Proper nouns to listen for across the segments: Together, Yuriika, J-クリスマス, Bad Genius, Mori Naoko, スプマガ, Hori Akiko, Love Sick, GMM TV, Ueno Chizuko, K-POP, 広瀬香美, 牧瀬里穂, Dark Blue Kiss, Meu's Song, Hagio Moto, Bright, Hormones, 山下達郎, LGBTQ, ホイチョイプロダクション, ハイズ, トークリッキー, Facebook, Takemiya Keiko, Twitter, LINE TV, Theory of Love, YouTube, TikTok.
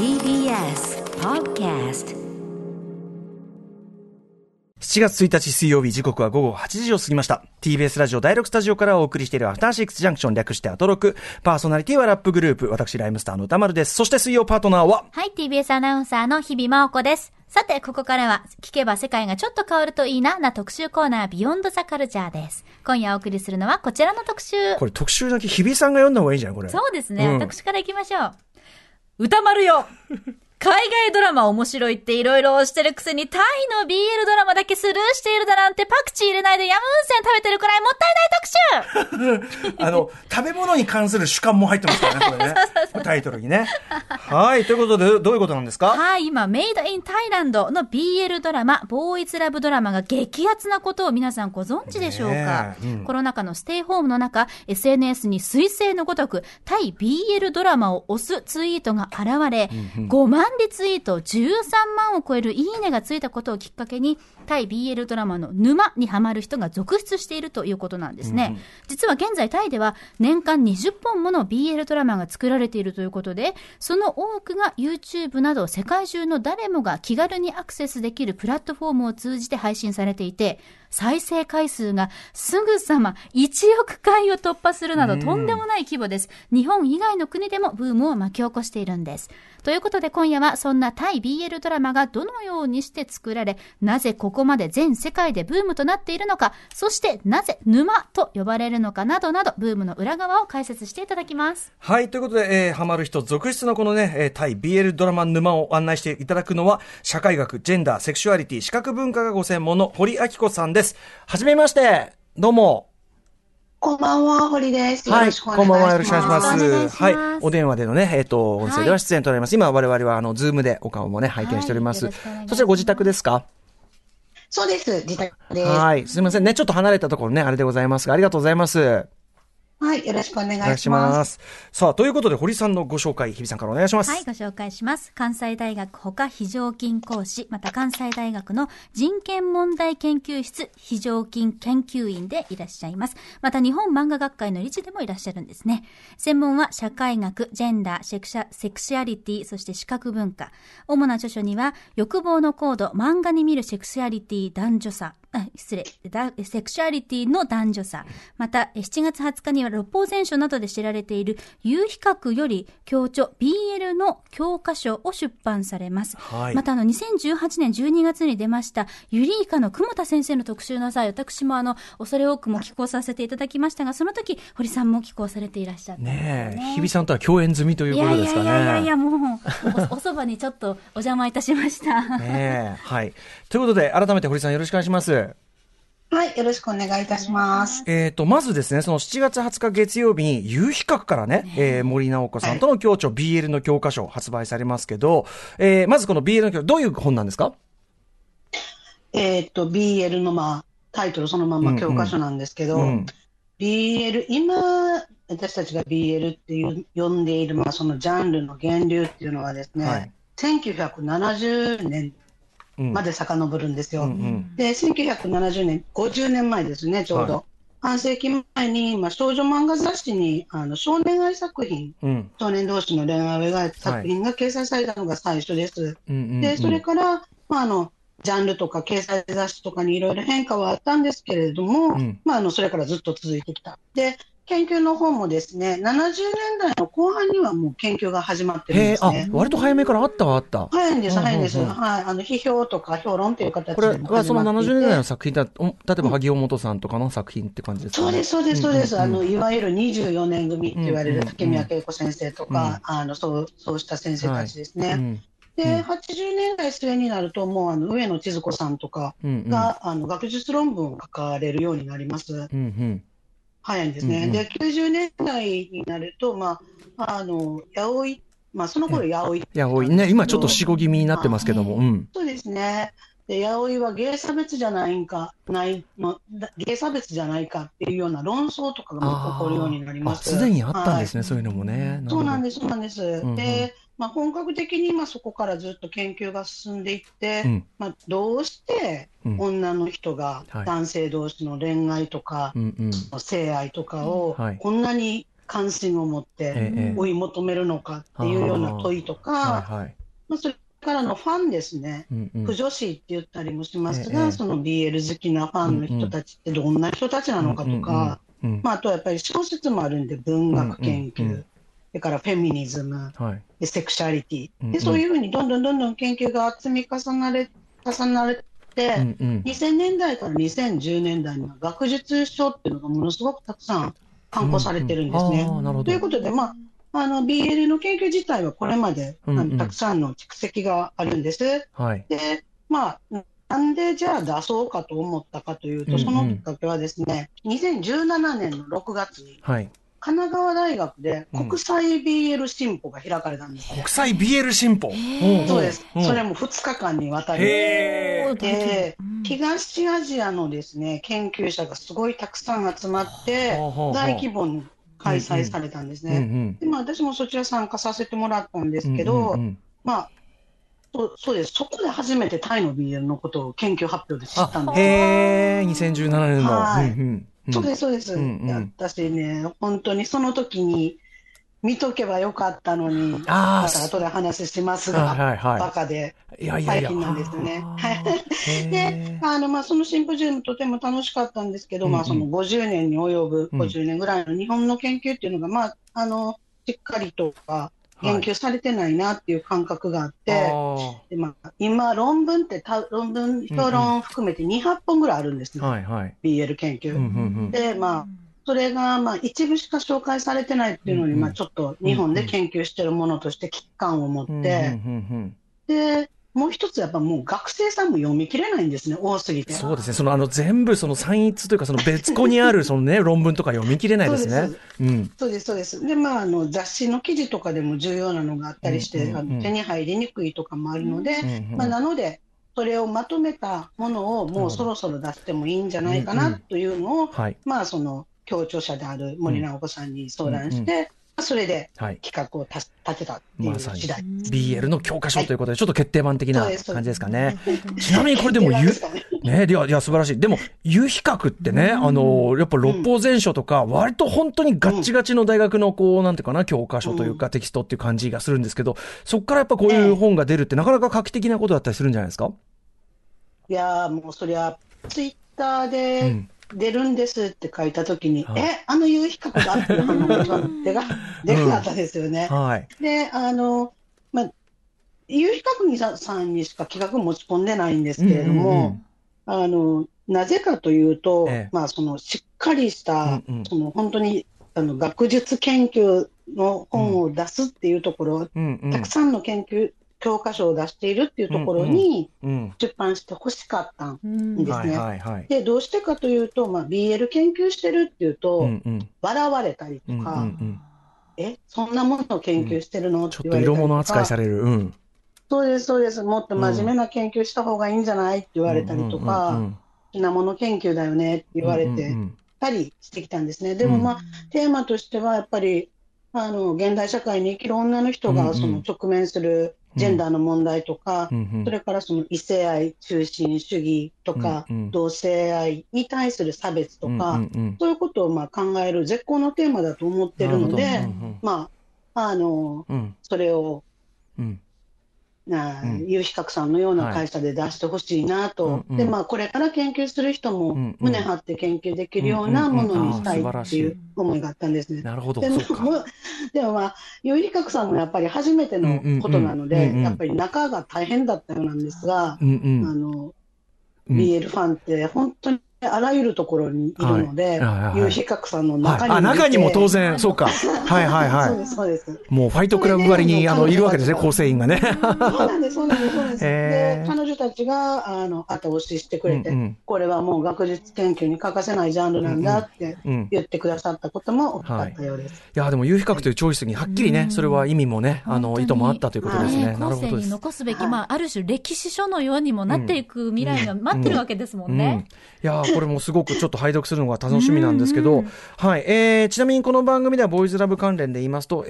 TBS Podcast。7月1日水曜日、時刻は午後8時を過ぎました。 TBS ラジオ第6スタジオからお送りしているアフターシックスジャンクション、略してアトロク。パーソナリティはラップグループ、私ライムスターの歌丸です。そして水曜パートナーは、はい、 TBS アナウンサーの日々真央子です。さて、ここからは聞けば世界がちょっと変わるといいなな特集コーナー、ビヨンドザカルチャーです。今夜お送りするのはこちらの特集。これ特集だけ日々さんが読んだ方がいいんじゃない？これそうですね、私からいきましょう。歌丸よ海外ドラマ面白いっていろいろ推してるくせに、タイの BL ドラマだけスルーしているだなんて、パクチー入れないでヤムウンセン食べてるくらいもったいない特集食べ物に関する主観も入ってますからね、これね。そうそうそう、タイトルにね。はい、ということで、どういうことなんですか？はい、今、メイドインタイランドの BL ドラマ、ボーイズラブドラマが激アツなことを皆さんご存知でしょうか？コロナ禍のステイホームの中、SNS に彗星のごとく、タイ BL ドラマを推すツイートが現れ、5万リツイート13万を超えるいいねがついたことをきっかけに、タイ BL ドラマの沼にはまる人が続出しているということなんですね。実は現在タイでは年間20本もの BL ドラマが作られているということで、その多くが YouTube など世界中の誰もが気軽にアクセスできるプラットフォームを通じて配信されていて、再生回数がすぐさま1億回を突破するなど、とんでもない規模です。日本以外の国でもブームを巻き起こしているんです。ということで今夜は、そんなタイ BL ドラマがどのようにして作られ、なぜここまで全世界でブームとなっているのか、そしてなぜ沼と呼ばれるのかなどなど、ブームの裏側を解説していただきます。はい、ということで、ハマる人続出のこのね、タイ BL ドラマ沼を案内していただくのは、社会学、ジェンダー、セクシュアリティ、視覚文化がご専門の堀明子さんです。はじめまして。どうもこんばんは、堀です。よろしくお願いします。はい、こんばんは、よろしくお願いします。はい、お電話でのね、音声では出演となります。今我々はズームでお顔もね拝見しております。そしてご自宅ですか？そうです、自宅です。はい、すみませんね、ちょっと離れたところねあれでございますが、ありがとうございます。はい、よろしくお願いします。さあ、ということで堀さんのご紹介、日比さんからお願いします。はい、ご紹介します。関西大学ほか非常勤講師、また関西大学の人権問題研究室非常勤研究員でいらっしゃいます。また日本漫画学会の理事でもいらっしゃるんですね。専門は社会学、ジェンダー、セクシュアリティ、そして視覚文化。主な著書には欲望のコード、漫画に見るセクシュアリティ、男女差、セクシュアリティの男女差。また、7月20日には六法全書などで知られている有比較より強調 BL の教科書を出版されます。はい、また、2018年12月に出ましたユリイカの雲田先生の特集の際、私も恐れ多くも寄稿させていただきましたが、その時、堀さんも寄稿されていらっしゃったんですね。ねえ、日比さんとは共演済みということですかね。いや、もう、おそばにちょっとお邪魔いたしました。ねえ、はい。ということで、改めて堀さんよろしくお願いします。はい、よろしくお願いいたします。まずですね、その7月20日月曜日に、有比較からね、森直子さんとの共著、BL の教科書発売されますけど、まずこの BL の教科書、どういう本なんですか？BL のタイトルそのまま教科書なんですけど、BL、今、私たちが BL っていう呼んでいる、そのジャンルの源流っていうのはですね、はい、1970年、まで遡るんですよ。で、1970年、50年前ですね、ちょうど。はい、半世紀前に、少女漫画雑誌に少年愛作品、少年同士の恋愛を描いた作品が掲載されたのが最初です。はい、で、それから、ジャンルとか掲載雑誌とかにいろいろ変化はあったんですけれども、それからずっと続いてきた。で、研究の方もですね、70年代の後半にはもう研究が始まってるんですね。割と早めからあった。早いんです、早いんです。はい、批評とか評論という形で。これはその70年代の作品だと、例えば萩尾本さんとかの作品って感じですかね。そうです。いわゆる24年組って言われる竹宮恵子先生とか、そうした先生たちですね。で、80年代末になると、もう上野千鶴子さんとかが、学術論文を書かれるようになります。早いんですね。で、90年代になると、八百井、その頃八百井ね、今ちょっと死後気味になってますけども。そうですね。で、八百井はゲイ差別じゃないかっていうような論争とかが起こるようになります。すでにあったんですね、そういうのもね。そうなんです。で、本格的にそこからずっと研究が進んでいって、どうして女の人が男性同士の恋愛とか性愛とかをこんなに関心を持って追い求めるのかっていうような問いとか、それからのファンですね、腐女子って言ったりもしますが、その BL 好きなファンの人たちってどんな人たちなのかとか、あとはやっぱり小説もあるんで文学研究、それからフェミニズム、でセクシャリティ、でそういうふうにどんどん研究が積み重なれて、2000年代から2010年代には学術書っていうのがものすごくたくさん刊行されてるんですね。ということで、BL の研究自体はこれまでたくさんの蓄積があるんです。で、なんでじゃあ出そうかと思ったかというと、そのきっかけはですね、2017年の6月に、神奈川大学で国際 BL 進歩が開かれたんです。国際 BL 進歩、そうです。それも2日間にわたりで、東アジアのですね研究者がすごいたくさん集まって大規模に開催されたんですね。で、私もそちら参加させてもらったんですけど、そうです。そこで初めてタイの BL のことを研究発表で知ったんです。2017年の。そうです、そうです。私ね、本当にその時に見とけばよかったのに、また後で話しますが、バカで最近なんですね。で、そのシンポジウムとても楽しかったんですけど、その50年に及ぶ、50年ぐらいの日本の研究っていうのが、しっかりとか、言及されてないなっていう感覚があって、で今論文って論文評論含めて200本ぐらいあるんですね、BL 研究で、それが一部しか紹介されてないっていうのに、ちょっと日本で研究してるものとして危機感を持って、でもう一つやっぱもう学生さんも読み切れないんですね、多すぎて。そうですね、その全部その散逸というか、その別個にあるそのね論文とか読み切れないですね。そうです、そうです。で、雑誌の記事とかでも重要なのがあったりして、手に入りにくいとかもあるので、なのでそれをまとめたものをもうそろそろ出してもいいんじゃないかなというのを、その協調者である森直子さんに相談して。それで企画を立てたっていう次第、BL の教科書ということで、ちょっと決定版的な感じですかね。ちなみにこれでもいや素晴らしい。でも有比較ってね、やっぱ六法全書とか割と本当にガッチガチの大学のこうなんていうかな、教科書というかテキストっていう感じがするんですけど、そこからやっぱこういう本が出るってなかなか画期的なことだったりするんじゃないですか。いやー、もうそりゃツイッターで出るんですって書いたときに、有比較があって出なかったですよね。で、有比較さんにしか企画持ち込んでないんですけれども、なぜかというと、しっかりした、本当に学術研究の本を出すっていうところ、たくさんの教科書を出しているっていうところに出版してほしかったんですね。で、どうしてかというと、BL 研究してるっていうと、笑われたりとか、そんなものを研究してるのって言われたりとか、ちょっと色物扱いされる。そうです、そうです。もっと真面目な研究した方がいいんじゃないって言われたりとか、品物研究だよねって言われてたりしてきたんですね。でもテーマとしてはやっぱり、現代社会に生きる女の人が直面するジェンダーの問題とか、それからその異性愛中心主義とか、同性愛に対する差別とか、そういうことを考える絶好のテーマだと思ってるので、それを有比較さんのような会社で出してほしいなと。で、これから研究する人も胸張って研究できるようなものにしたいっていう思いがあったんですね。でも有比較さんもやっぱり初めてのことなので、やっぱり仲が大変だったようなんですが、BL ファンって本当にあらゆるところにいるので、有比較さんの中にも。中にも当然、そうか。そうです、そうです。もうファイトクラブ割にいるわけですね、構成員がね。そうなんです。で、彼女たちが後押ししてくれて、これはもう学術研究に欠かせないジャンルなんだって言ってくださったことも大きかったようです。いや、でも有比較というチョイスにはっきりね、それは意味もね、意図もあったということですね。後世に残すべき、ある種歴史書のようにもなっていく未来が待ってるわけですもんね。いや、これもすごくちょっと拝読するのが楽しみなんですけど、ちなみにこの番組ではボーイズラブ関連で言いますと、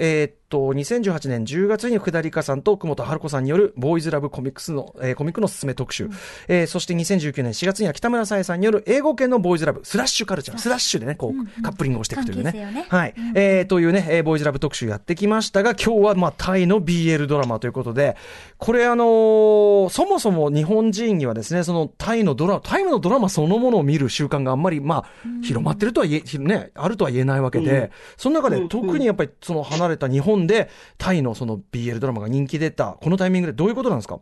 2018年10月に福田理香さんと奥本春子さんによるボーイズラブコミックスの、コミックのすすめ特集、そして2019年4月には北村沙耶さんによる英語圏のボーイズラブスラッシュカルチャー、スラッシュでねこう、カップリングをしていくというね、はい、というねボーイズラブ特集やってきましたが、今日はまあタイの BL ドラマということで、これそもそも日本人にはですね、そのタイのドラマそのものを見る習慣があんまりまあ広まってるとは言え、ね、あるとは言えないわけで、その中で特にやっぱりその離れた日本でタイのその BL ドラマが人気出たこのタイミングでどういうことなんですか？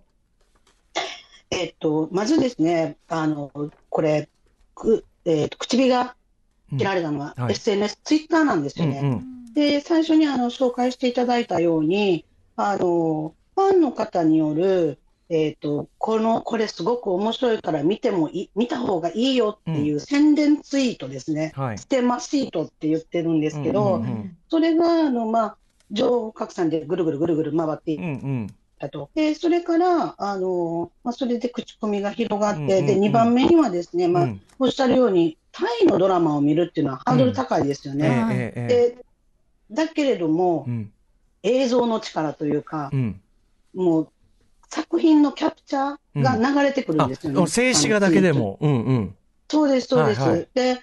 まずですね、これ口火が切られたのは、SNS、ツイッターなんですよね。で、最初に紹介していただいたようにファンの方によるこれすごく面白いから見た方がいいよっていう宣伝ツイートですね、ステマシートって言ってるんですけど、それがまあ、情報拡散でぐるぐる回っていったと、それからそれで口コミが広がって、で2番目にはですね、おっしゃるようにタイのドラマを見るっていうのはハードル高いですよね、だけれども、映像の力というか、もう作品のキャプチャーが流れてくるんですよね。静止画だけでも。そうです、そうです。で、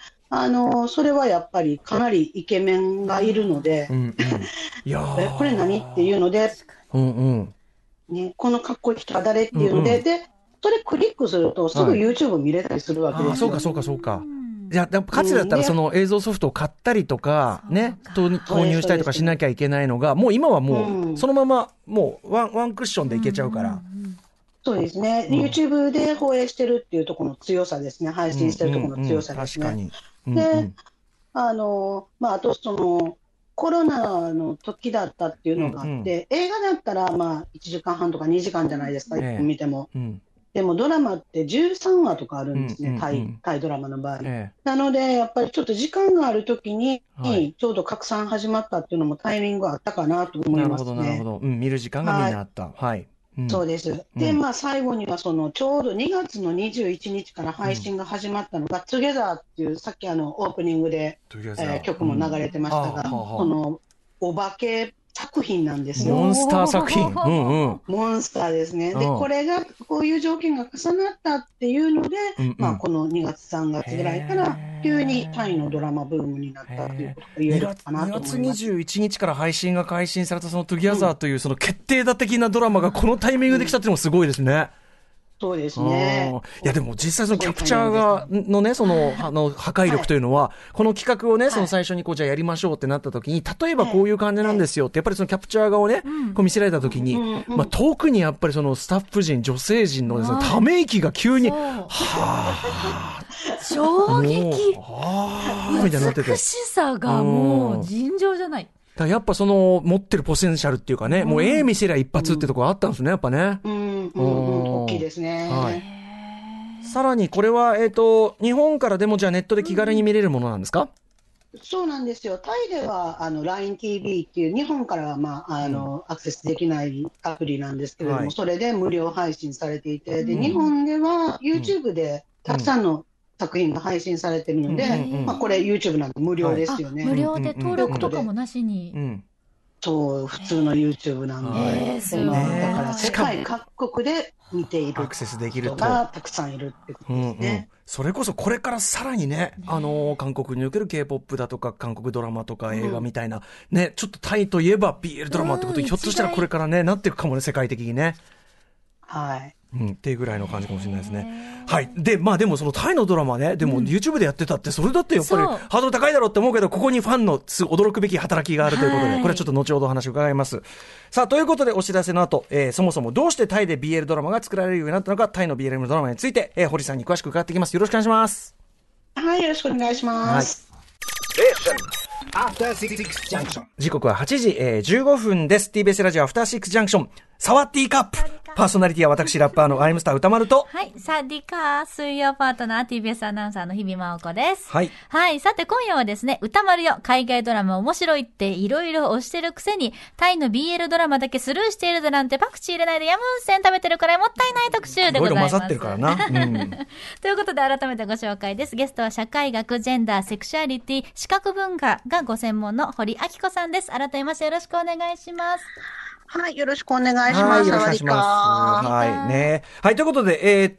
それはやっぱりかなりイケメンがいるので、これ何っていうので、このかっこいい人は誰っていうので、で、それクリックするとすぐ YouTube 見れたりするわけですよ。そうか。いや、かつだったらその映像ソフトを買ったりとかね、購入したりとかしなきゃいけないのが、もう今はもうそのままもうワンクッションでいけちゃうから。そうですね、YouTube で放映してるっていうところの強さですね、配信してるところの強さですね。で、あとそのコロナの時だったっていうのがあって、映画だったらまあ1時間半とか2時間じゃないですか、見ても。でもドラマって13話とかあるんですね、タイドラマの場合。なのでやっぱりちょっと時間があるときに、ちょうど拡散始まったっていうのもタイミングがあったかなと思いますね。なるほど、見る時間がみんなあった。そうです。で、まあ最後にはそのちょうど2月の21日から配信が始まったのがTogetherっていう、さっきオープニングで曲も流れてましたが、このお化け作品なんですよ。モンスター作品。モンスターですね。で、これがこういう条件が重なったっていうので、この2月3月ぐらいから急にタイのドラマブームになったということが言えるかなと思います。2月21日から配信が開始されたそのTogetherというその決定打的なドラマがこのタイミングで来たっていうのもすごいですね。そうですね。いやでも実際そのキャプチャーがのね、その破壊力というのは、この企画をね、その最初にこうじゃあやりましょうってなった時に、例えばこういう感じなんですよってやっぱりそのキャプチャー画をね、こう見せられた時に、まあ特にやっぱりそのスタッフ陣、女性陣のですね、ため息が急に衝撃、美しさがもう尋常じゃない。やっぱその持ってるポテンシャルっていうかね、もう見せりゃ一発ってところあったんですね、やっぱね。大きいですね。さらにこれは日本からでもじゃあネットで気軽に見れるものなんですか？そうなんですよ。タイではLINE TV っていう日本からはまあアクセスできないアプリなんですけれども、それで無料配信されていて、で日本では YouTube でたくさんの作品が配信されてるので、これ YouTube なんて無料ですよね。無料で登録とかもなしに。そう、普通の YouTube なんで、だから世界各国で見ているアクセスできる人がたくさんいるってことですね。それこそこれからさらにね、韓国における K-POP だとか韓国ドラマとか映画みたいなね、ちょっとタイといえば BL ドラマってことにひょっとしたらこれからねなっていくかもね、世界的にね。っていうぐらいの感じかもしれないですね。で、まあでもそのタイのドラマね、でも YouTube でやってたって、それだってやっぱりハードル高いだろうって思うけど、ここにファンの驚くべき働きがあるということで、これはちょっと後ほどお話を伺います。さあ、ということでお知らせの後、そもそもどうしてタイで BL ドラマが作られるようになったのか、タイの BL ドラマについて、堀さんに詳しく伺っていきます。よろしくお願いします。よろしくお願いします。時刻は8時15分です。TBS ラジオアフターシックスジャンクション、サワディーカップ。パーソナリティは私ラッパーのアイムスター歌丸と、はい、サディカー水曜パートナー TBS アナウンサーの日々真央子です。はい、はい、さて今夜はですね、歌丸よ海外ドラマ面白いっていろいろ推してるくせにタイの BL ドラマだけスルーしているだなんてパクチー入れないでヤムンセン食べてるくらいもったいない特集でございます。いろいろ混ざってるからな、うん、ということで改めてご紹介です。ゲストは社会学、ジェンダー、セクシュアリティ、視覚文化がご専門の堀明子さんです。改めましてよろしくお願いします。はい、よろしくお願いします。はい、よろしくお願いします。はい、ね。はい、ということで、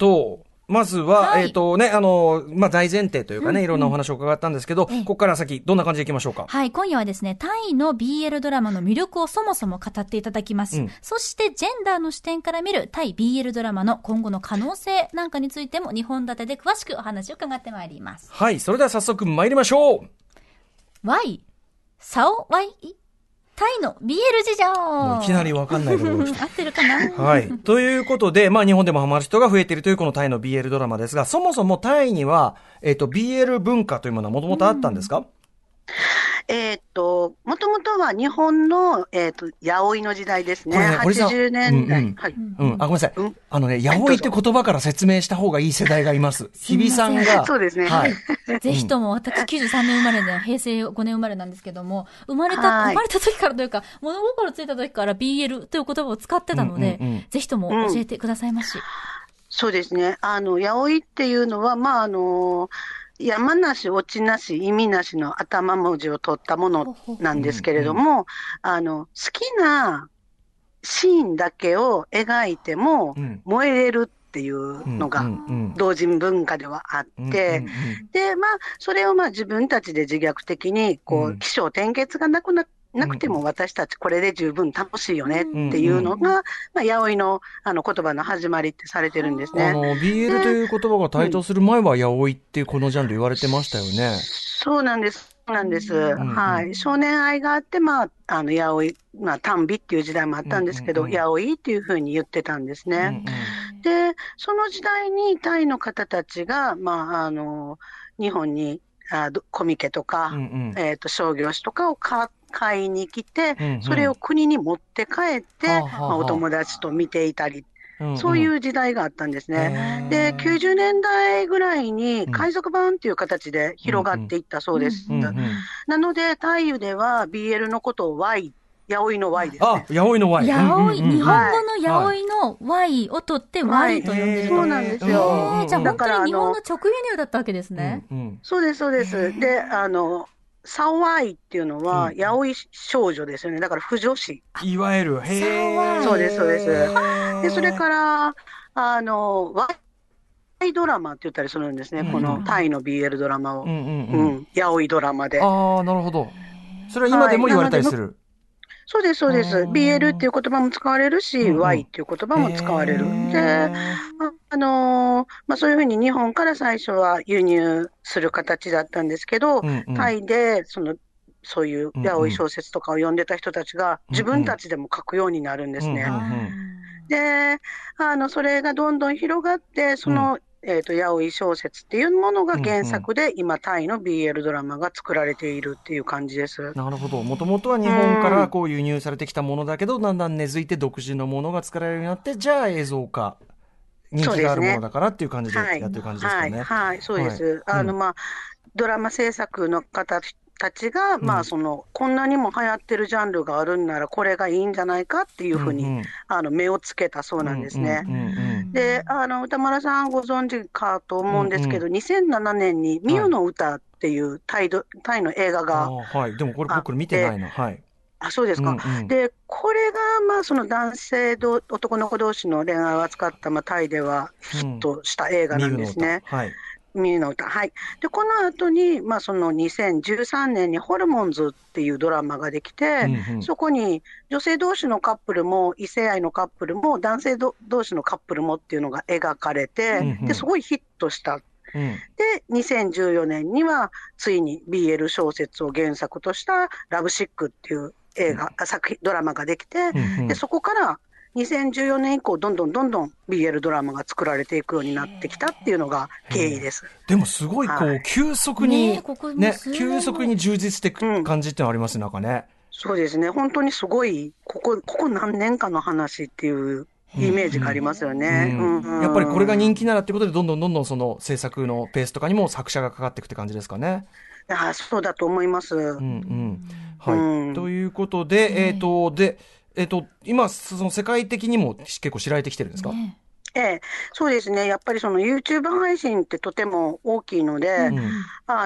まずは、はい、ね、まあ、大前提というかね、いろんなお話を伺ったんですけど、ここから先、どんな感じでいきましょうか。はい、今夜はですね、タイの BL ドラマの魅力をそもそも語っていただきます。うん、そして、ジェンダーの視点から見るタイ BL ドラマの今後の可能性なんかについても、2本立てで詳しくお話を伺ってまいります。はい、それでは早速参りましょう。Y、サオワイイタイの BL 事情。もういきなりわかんないこと合ってるかな。はい。ということで、まあ日本でもハマる人が増えているというこのタイの BL ドラマですが、そもそもタイには、BL 文化というものはもともとあったんですか？もともとは日本の、ヤオイの時代ですね。ね、80年代。うんうん、はい、うん。あ、ごめんなさい。うん、ヤオイって言葉から説明した方がいい世代がいます。日比さんが。そうですね。はい。ぜひとも、私93年生まれで、平成5年生まれなんですけども、生まれた時からというか、物心ついた時から BL という言葉を使ってたので、ぜひとも教えてくださいまし。うん、そうですね。ヤオイっていうのは、まあ、山なし、落ちなし、意味なしの頭文字を取ったものなんですけれども、好きなシーンだけを描いても燃えれるっていうのが同人文化ではあって、で、まあ、それをまあ自分たちで自虐的に、こう、起承転結がなくても私たちこれで十分楽しいよねっていうのが、まあ、ヤオイの言葉の始まりってされてるんですね。BL という言葉が台頭する前はヤオイってこのジャンル言われてましたよね。そうなんです。はい。少年愛があって、まあ、ヤオイ、まあ、タンビっていう時代もあったんですけど、ヤオイっていうふうに言ってたんですね。で、その時代にタイの方たちが、まあ、日本にコミケとか、商業誌とかを買いに来て、それを国に持って帰って、お友達と見ていたり、そういう時代があったんですね。で、90年代ぐらいに海賊版っていう形で広がっていったそうです。なので、タイでは BL のことを Y、ヤオイの Y ですね。あ、ヤオイの Y。ヤオイ、日本語のヤオイの Y を取って Y と呼んでる。そうなんですよ。じゃあ本当に日本の直輸入だったわけですね。そうです、そうです。で、サワイっていうのは、ヤオイ少女ですよね。だから、不女子。いわゆる、そうです、そうです。で、それから、タイドラマって言ったりするんですね。このタイの BL ドラマを。ヤオイドラマで。ああ、なるほど。それは今でも言われたりする。そうです、そうです。BL っていう言葉も使われるし、Y っていう言葉も使われる。で、まあ、そういうふうに日本から最初は輸入する形だったんですけど、タイでそういうヤオイ小説とかを読んでた人たちが自分たちでも書くようになるんですね。で、それがどんどん広がって、ヤオイ小説っていうものが原作で、今タイの BL ドラマが作られているっていう感じです。なるほど。もともとは日本からこう輸入されてきたものだけど、だんだん根付いて独自のものが作られるようになって、じゃあ映像化、人気があるものだからっていう感じでやってる感じですかね。はい、そうです。まあドラマ制作の方たちが、まあこんなにも流行ってるジャンルがあるんならこれがいいんじゃないかっていうふうに目をつけたそうなんですね。で、歌丸さんご存知かと思うんですけど、2007年にミュの歌っていうタイの映画が、でもこれ僕見てないな。はい。あ、そうですか。で、これがまあ男性男の子同士の恋愛を扱った、まあ、タイではヒットした映画なんですね。ミュの歌。はい。で、この後に、まあ、2013年にホルモンズっていうドラマができて、そこに女性同士のカップルも、異性愛のカップルも、男性同士のカップルもっていうのが描かれて、ですごいヒットした。で、2014年には、ついに BL 小説を原作としたラブシックっていうドラマができて、で、そこから、2014年以降どんどん BL ドラマが作られていくようになってきたっていうのが経緯です。でもすごい急速に急速に充実していく感じってのありますね。なんかね。そうですね。本当にすごいここ何年かの話っていうイメージがありますよね、うんうんうん、やっぱりこれが人気ならってことでどんどんその制作のペースとかにも作者がかかっていくって感じですかね。ああ、そうだと思います、うんうんはいうん、ということで、今その世界的にも結構知られてきてるんですか、ねそうですね。やっぱりその YouTube 配信ってとても大きいので、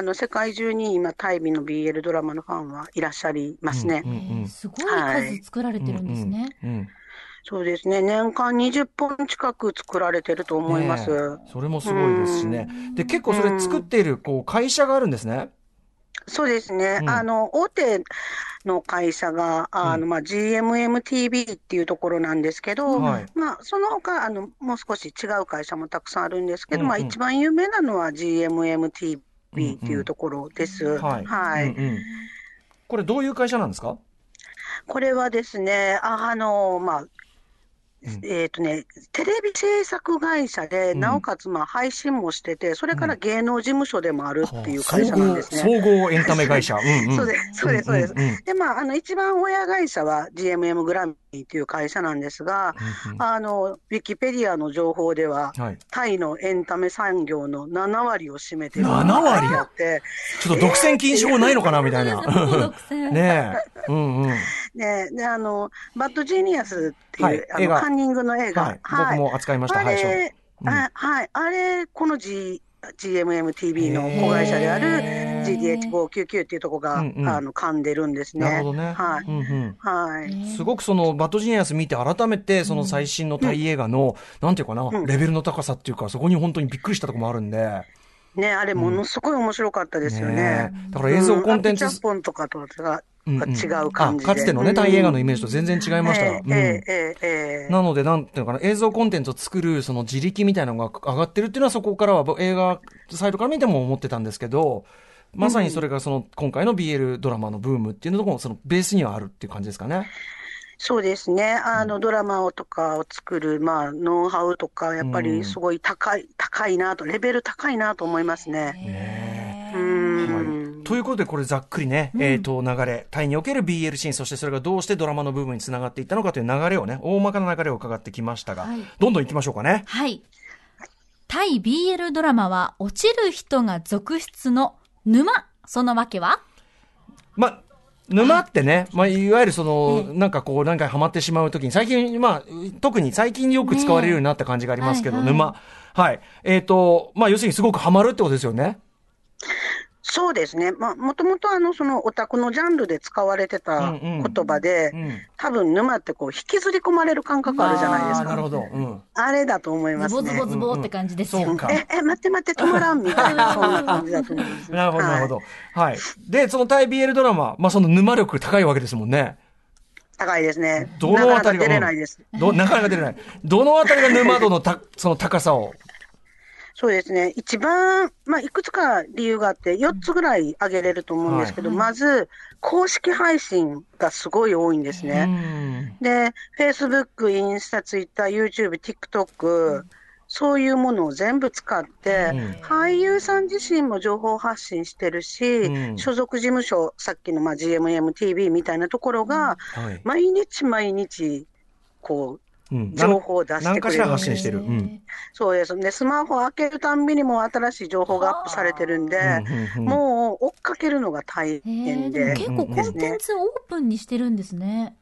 うん、世界中に今タイビの BL ドラマのファンはいらっしゃいますね、うんうんうん、すごい数作られてるんですね、はいうんうんうん、そうですね。年間20本近く作られてると思います、ね、それもすごいですしね、うん、で結構それ作っているこう会社があるんですね、うん、そうですね、うん、大手の会社がGMM TV っていうところなんですけど、はいその他もう少し違う会社もたくさんあるんですけど、うんうん一番有名なのは GMM TV っていうところです、うんうんはいはいうんうん、これどういう会社なんですか？これはですねテレビ制作会社で、なおかつ配信もしてて、それから芸能事務所でもあるっていう会社なんですね。総合エンタメ会社。うんうん、そうです、そうです、そうです。うんうんうん、で、一番親会社は GMM グラミーっていう会社なんですが、うんうん、ウィキペディアの情報では、はい、タイのエンタメ産業の7割を占めている。7割だって。ちょっと独占禁止法ないのかな、みたいな。ねえ。うんうん。ねえ、で、バッドジーニアスっていう、はい、カンニングの映画、はいはい、僕も扱いました。あれ、うんはい、あれこの GMMTV の子会社である GDH599 っていうところが、うんうん、噛んでるんですね。なるほどね、はいうんうんはい、すごくそのバッドジーニアス見て改めてその最新のタイ映画の、うん、なんていうかな、うん、レベルの高さっていうかそこに本当にびっくりしたところもあるんでね、あれものすごい面白かったですよね、だから映像コンテンツ、うん、ジャポンとかとは違う感じで、かつてのね、タイ映画のイメージと全然違いました、うんなのでなんていうのかな、映像コンテンツを作るその自力みたいなのが上がってるっていうのはそこからは映画サイドから見ても思ってたんですけど、まさにそれがその今回の BL ドラマのブームっていうのもそのベースにはあるっていう感じですかね。そうですね、ドラマをとかを作る、ノウハウとかやっぱりすごい高いなと、レベル高いなと思いますね。はい、ということでこれざっくりね、流れ、タイにおける BL シーン、そしてそれがどうしてドラマの部分につながっていったのかという流れをね、大まかな流れを伺ってきましたが、はい、どんどんいきましょうかね。はい、タイ BL ドラマは落ちる人が続出の沼、その訳は？沼ってね、いわゆるその、なんかこう、何回ハマってしまうときに、最近、特に最近よく使われるようになった感じがありますけど、ねはいはい、沼。はい。要するにすごくハマるってことですよね。そうですね。もともとそのオタクのジャンルで使われてた言葉で、うんうん、多分沼ってこう、引きずり込まれる感覚あるじゃないですか。なるほど。うん、あれだと思いますね。ズボズボズボって感じですよね、うんうん。待って、止まらんみたいな、そんな感じだと思います。なるほど、なるほど。はい。で、そのタイ BL ドラマ、その沼力高いわけですもんね。高いですね。どのあたりが。なかなか出れないです。なかなか出れない。どのあたりが沼度のその高さを。そうですね、一番、いくつか理由があって4つぐらい挙げれると思うんですけど、はい、まず公式配信がすごい多いんですね。で、Facebook、インスタ、Twitter、YouTube、TikTok、そういうものを全部使って、俳優さん自身も情報発信してるし、所属事務所、さっきのGMM TV みたいなところが、毎日毎日こう、情報を出してくれる。何かしら発信してる、うん、そうですね。スマホ開けるたんびにも新しい情報がアップされてるんで、もう追っかけるのが大変で、結構コンテンツをオープンにしてるんですね。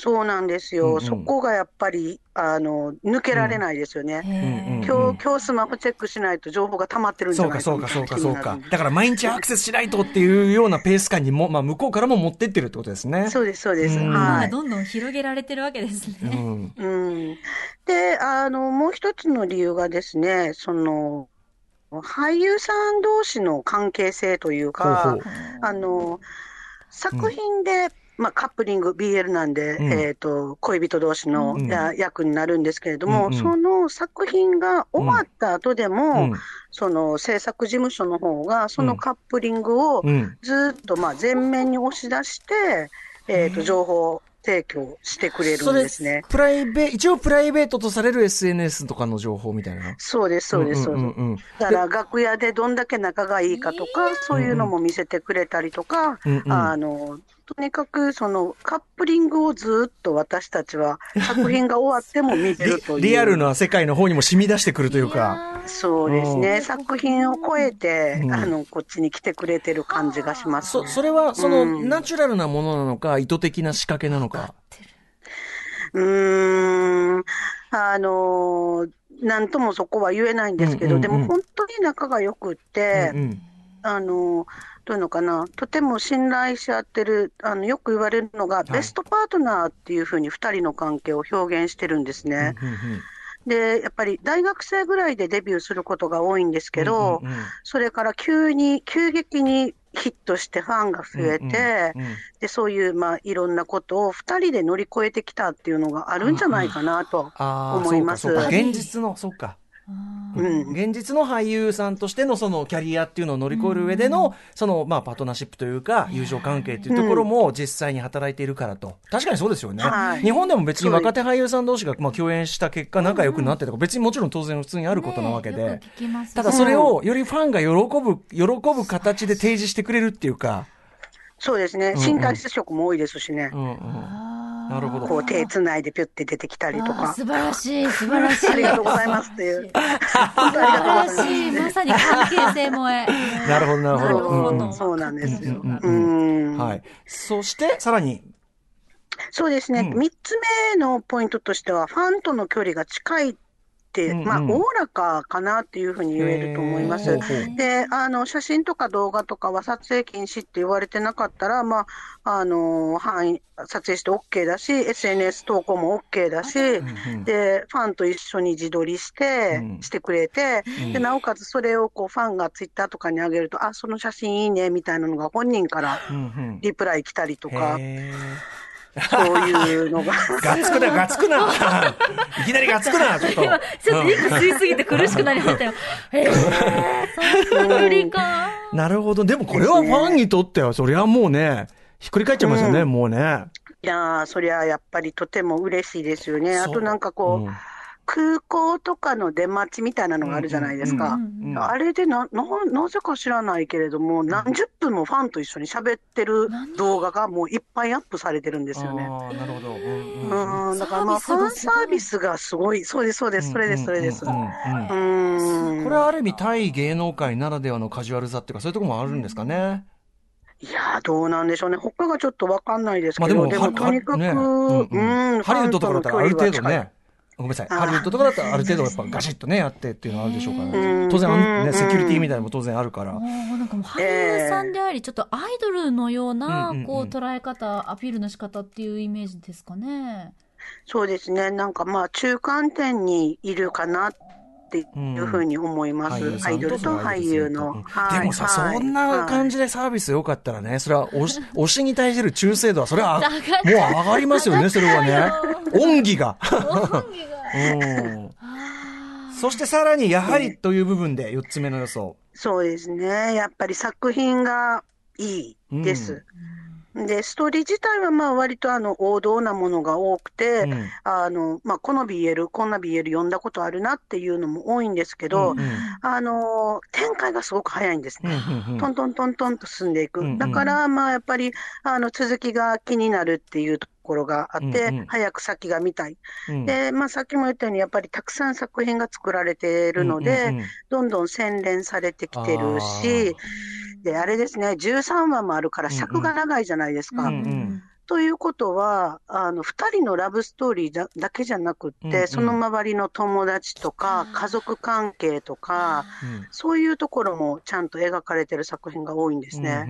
そうなんですよ、そこがやっぱり抜けられないですよね、今日スマホチェックしないと情報が溜まってるんじゃないか。そうかだから毎日アクセスしないとっていうようなペース感にも、向こうからも持ってってるってことですね。そうですそうです、はい、どんどん広げられてるわけですね、でもう一つの理由がですね、その俳優さん同士の関係性というか、作品で、カップリング BL なんで、恋人同士の、役になるんですけれども、その作品が終わった後でも、その制作事務所の方がそのカップリングをずっと前面に押し出して、情報提供してくれるんですね。それ一応プライベートとされる SNS とかの情報みたいな。そうですそうですそうです、だから楽屋でどんだけ仲がいいかとか、そういうのも見せてくれたりとか、とにかくそのカップリングをずっと私たちは作品が終わっても見てるというリアルな世界の方にも染み出してくるというか、そうですね、作品を超えて、こっちに来てくれてる感じがしますね。それはその、ナチュラルなものなのか意図的な仕掛けなのか。なんともそこは言えないんですけど、でも本当に仲が良くって、どういうのかな、とても信頼し合ってる、よく言われるのが、ベストパートナーっていうふうに2人の関係を表現してるんですね。でやっぱり大学生ぐらいでデビューすることが多いんですけど、それから急激にヒットしてファンが増えて、でそういう、いろんなことを2人で乗り越えてきたっていうのがあるんじゃないかなと思います。現実の俳優さんとしてのそのキャリアっていうのを乗り越える上での、そのパートナーシップというか友情関係っていうところも実際に働いているからと、確かにそうですよね、日本でも別に若手俳優さん同士が共演した結果仲良くなってとか、別にもちろん当然普通にあることなわけで、ただそれをよりファンが喜ぶ形で提示してくれるっていうか、そうですね、身体接触も多いですしね、なるほど、こう手つないでピュって出てきたりとか、素晴らしい素晴らしいありがとうございますっていう本当にありがとうございます、素晴らしい、まさに関係性萌えなるほどなるほど、そうなんですよ。そしてさらにそうですね、3つ目のポイントとしてはファンとの距離が近いって、おおらかかなっていうふうに言えると思います。で写真とか動画とかは撮影禁止って言われてなかったら、撮影して OK だし SNS 投稿も OK だし、でファンと一緒に自撮りして、してくれて、でなおかつそれをこうファンがツイッターとかに上げると、あ、その写真いいねみたいなのが本人からリプライ来たりとか、そういうのがガツくないきなりガツくな、今ちょっと息吸いすぎて苦しくなりましたよ。そんなぶりか。なるほど。でもこれはファンにとってはそりゃもうね、ひっくり返っちゃいますよね、もうね。いやー、そりゃやっぱりとても嬉しいですよね。あとなんかこう、空港とかの出待ちみたいなのがあるじゃないですか。あれでなぜか知らないけれども、何十分もファンと一緒に喋ってる動画がもういっぱいアップされてるんですよね。なるほど。だからファンサービスがすごい。そうですそうです、それですそれです。これはある意味対芸能界ならではのカジュアルさっていうか、そういうところもあるんですかね。いやー、どうなんでしょうね。他がちょっとわかんないですけど、でもとにかくハリウッドとかだったらある程度ね。ごめんなさい、ハリウッドとかだったらある程度やっぱガシッとねやってっていうのはあるでしょうから、当然ね、セキュリティみたいなのも当然あるから、なんかもう俳優さんであり、ちょっとアイドルのようなこう捉え方、アピールの仕方っていうイメージですかね。そうですね、なんか中間点にいるかなっていうふうに思います、アイドルと俳優の。でもさ、そんな感じでサービスよかったらね、それは推しに対する忠誠度はそれはもう上がりますよね、それはね、恩義がそしてさらにやはりという部分で4つ目の予想。そうですね、やっぱり作品がいいです、でストーリー自体は割と王道なものが多くて、この BL こんな BL 読んだことあるなっていうのも多いんですけど、展開がすごく早いんですね、トントントントンと進んでいく、だからやっぱり続きが気になるっていうところがあって、早く先が見たい、でさっきも言ったようにやっぱりたくさん作品が作られているので、どんどん洗練されてきてるし、であれですね、13話もあるから尺が長いじゃないですか、ということは2人のラブストーリー だけじゃなくって、その周りの友達とか家族関係とか、そういうところもちゃんと描かれてる作品が多いんですね、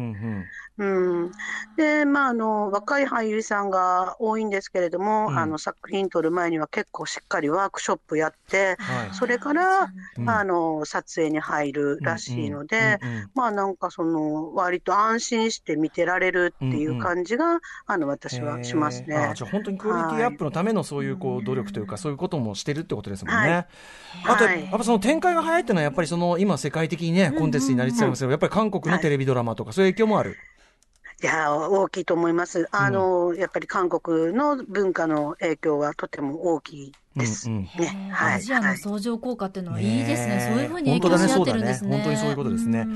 で若い俳優さんが多いんですけれども、作品撮る前には結構しっかりワークショップやって、それから、撮影に入るらしいので、なんかその割と安心して見てられるっていう感じが、私はしますね。じゃあ本当にクオリティアップのためのそういうこう努力というか、そういうこともしてるってことですもんね。あとやっぱその展開が早いっていうのはやっぱりその今世界的にねコンテンツになりつつありますけど、やっぱり韓国のテレビドラマとかそういう影響もある。いや、大きいと思います。やっぱり韓国の文化の影響はとても大きいですね。アジアの相乗効果っていうのはいいですね。そういうふうに影響し合ってるんですね。本当にそういうことですね。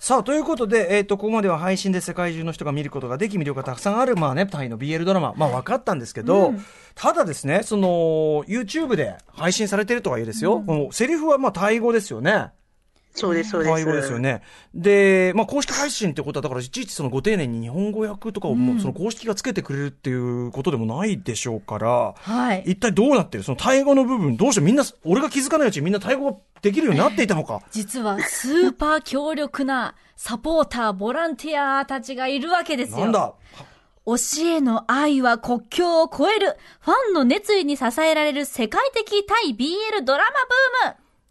さあ、ということで、ここまでは配信で世界中の人が見ることができ、魅力がたくさんある、まあね、タイの BL ドラマ、まあ分かったんですけど、ただですね、その、YouTube で配信されてるとはいえですよ、このセリフはまあタイ語ですよね。そうです、そうです。タイ語ですよね。で、まあ、公式配信ってことは、だから、いちいちそのご丁寧に日本語訳とかを、その公式がつけてくれるっていうことでもないでしょうから、はい。一体どうなってる？そのタイ語の部分、どうしてみんな、俺が気づかないうちにみんなタイ語ができるようになっていたのか。実は、スーパー強力なサポーター、ボランティアたちがいるわけですよ。なんだ？推しへの愛は国境を超える、ファンの熱意に支えられる世界的タイ BL ドラマ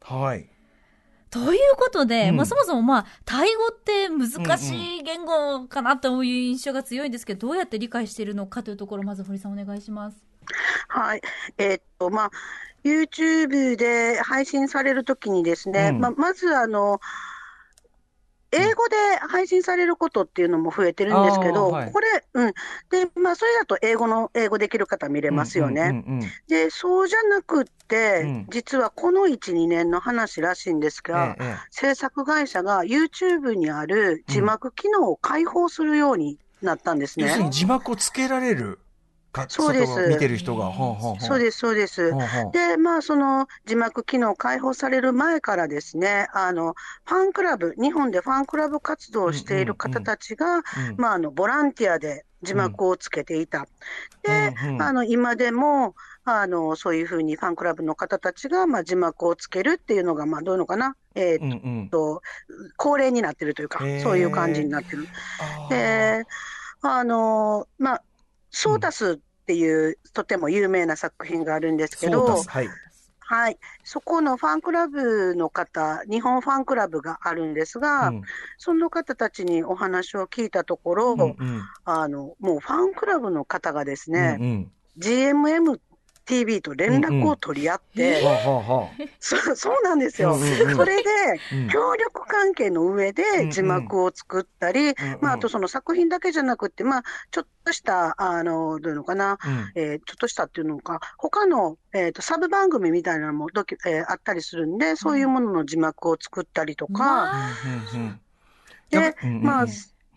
ブーム。はい。ということで、まあ、そもそもまあ、タイ語って難しい言語かなという印象が強いんですけど、どうやって理解しているのかというところ、まず堀さんお願いします。はい。まあ、YouTube で配信されるときにですね、まず英語で配信されることっていうのも増えてるんですけど、これ、で、まあ、それだと英語できる方見れますよね。で、そうじゃなくって、実はこの1、2年の話らしいんですが、制作会社が YouTube にある字幕機能を開放するようになったんですね。要するに字幕をつけられる。そうです。見てる人が。そうです、そうです。で、まあ、その字幕機能開放される前からですね、ファンクラブ、日本でファンクラブ活動をしている方たちが、まあ、ボランティアで字幕をつけていた。で、今でも、そういうふうにファンクラブの方たちが、まあ、字幕をつけるっていうのが、まあ、どういうのかな。恒例になってるというか、そういう感じになってる。で、まあ、ソータスっていうとても有名な作品があるんですけど、はい、そこのファンクラブの方、日本ファンクラブがあるんですが、その方たちにお話を聞いたところ、もうファンクラブの方がですね、GMM TV と連絡を取り合って、そうなんですよ。それで、協力関係の上で字幕を作ったり、まあ、あとその作品だけじゃなくて、まあ、ちょっとした、どういうのかな、ちょっとしたっていうのか、他の、サブ番組みたいなのもあったりするんで、そういうものの字幕を作ったりとか、で、まあ、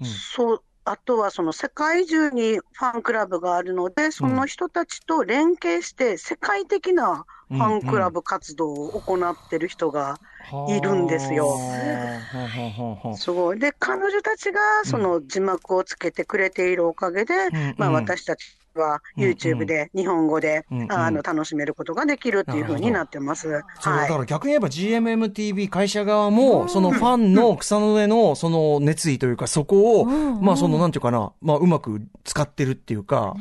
そう、あとはその世界中にファンクラブがあるので、その人たちと連携して世界的なファンクラブ活動を行ってる人がいるんですよ。すごい。で、彼女たちがその字幕をつけてくれているおかげで、まあ、私たちは YouTube で日本語で楽しめることができるっていう風になってます。そう、だから逆に言えば GMM TV 会社側もそのファンの草の上のその熱意というか、そこをまあそのなんていうかな、まあうまく使ってるっていうか、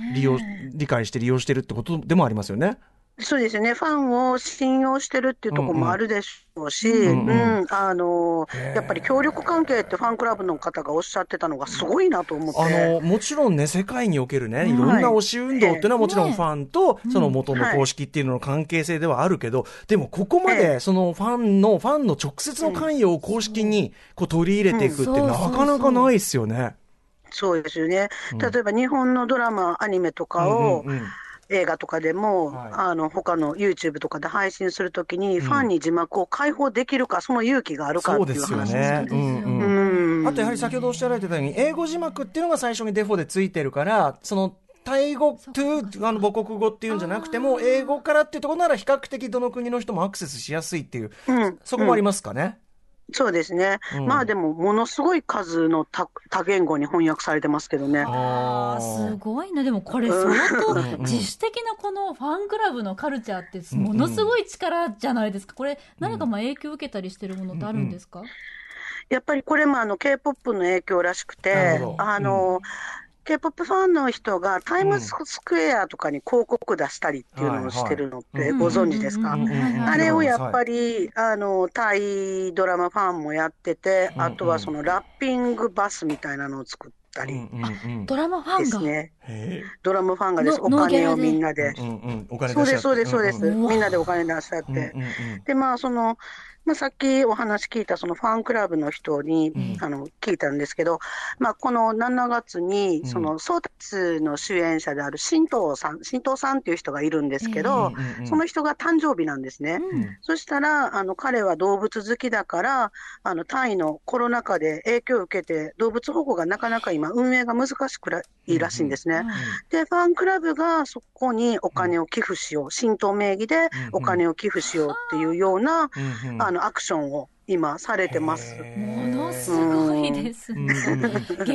理解して利用してるってことでもありますよね。そうですね。ファンを信用してるっていうところもあるでしょうし、やっぱり協力関係ってファンクラブの方がおっしゃってたのがすごいなと思って。もちろんね、世界におけるね、いろんな推し運動っていうのはもちろんファンとその元の公式っていうのの関係性ではあるけど、でもここまでそのファンの直接の関与を公式にこう取り入れていくってなかなかないですよね。そうですよね。例えば日本のドラマ、アニメとかを、映画とかでも、他の YouTube とかで配信するときに、ファンに字幕を開放できるか、その勇気があるかっていう話ですね。あとやはり先ほどおっしゃられてたように、英語字幕っていうのが最初にデフォでついてるから、そのタイ語と母国語っていうんじゃなくても、英語からっていうところなら比較的どの国の人もアクセスしやすいっていう、そこもありますかね。そうですね。まあでも、ものすごい数の多言語に翻訳されてますけどね。すごいな。でもこれ相当自主的なこのファンクラブのカルチャーってものすごい力じゃないですか。これ何かまあ影響を受けたりしてるものってあるんですか？やっぱりこれもK-POP の影響らしくて、K-POP ファンの人がタイムズスクエアとかに広告出したりっていうのをしてるのってご存知ですか？あれをやっぱりタイドラマファンもやってて、あとはそのラッピングバスみたいなのを作ったり。ドラマファンが。ですね。ドラムファンがですお金をみんなで、そうですそうですそうです、みんなでお金出し合って、でさっきお話聞いたそのファンクラブの人に、聞いたんですけど、この7月にそのソータスの主演者である神藤さんっていう人がいるんですけど、その人が誕生日なんですね、そしたら彼は動物好きだから、タイのコロナ禍で影響を受けて動物保護がなかなか今運営が難しくいいらしいんですね、でファンクラブがそこにお金を寄付しよう、神藤名義でお金を寄付しようっていうような、アクションを今されてます。ものすごいですね、原動